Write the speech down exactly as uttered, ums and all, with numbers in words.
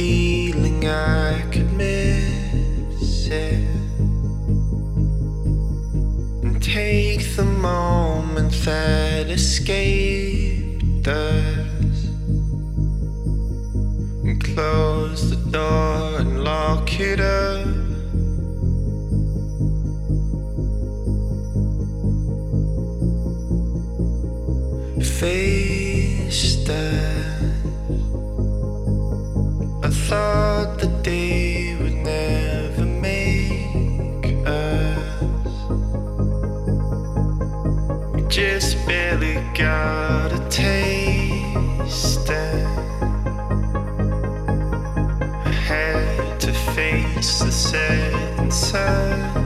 feeling I could miss it, and take the moment that escaped us, and close the door and lock it up. Face that I thought the day would never make us. We just barely got a taste, and I had to face the setting sun.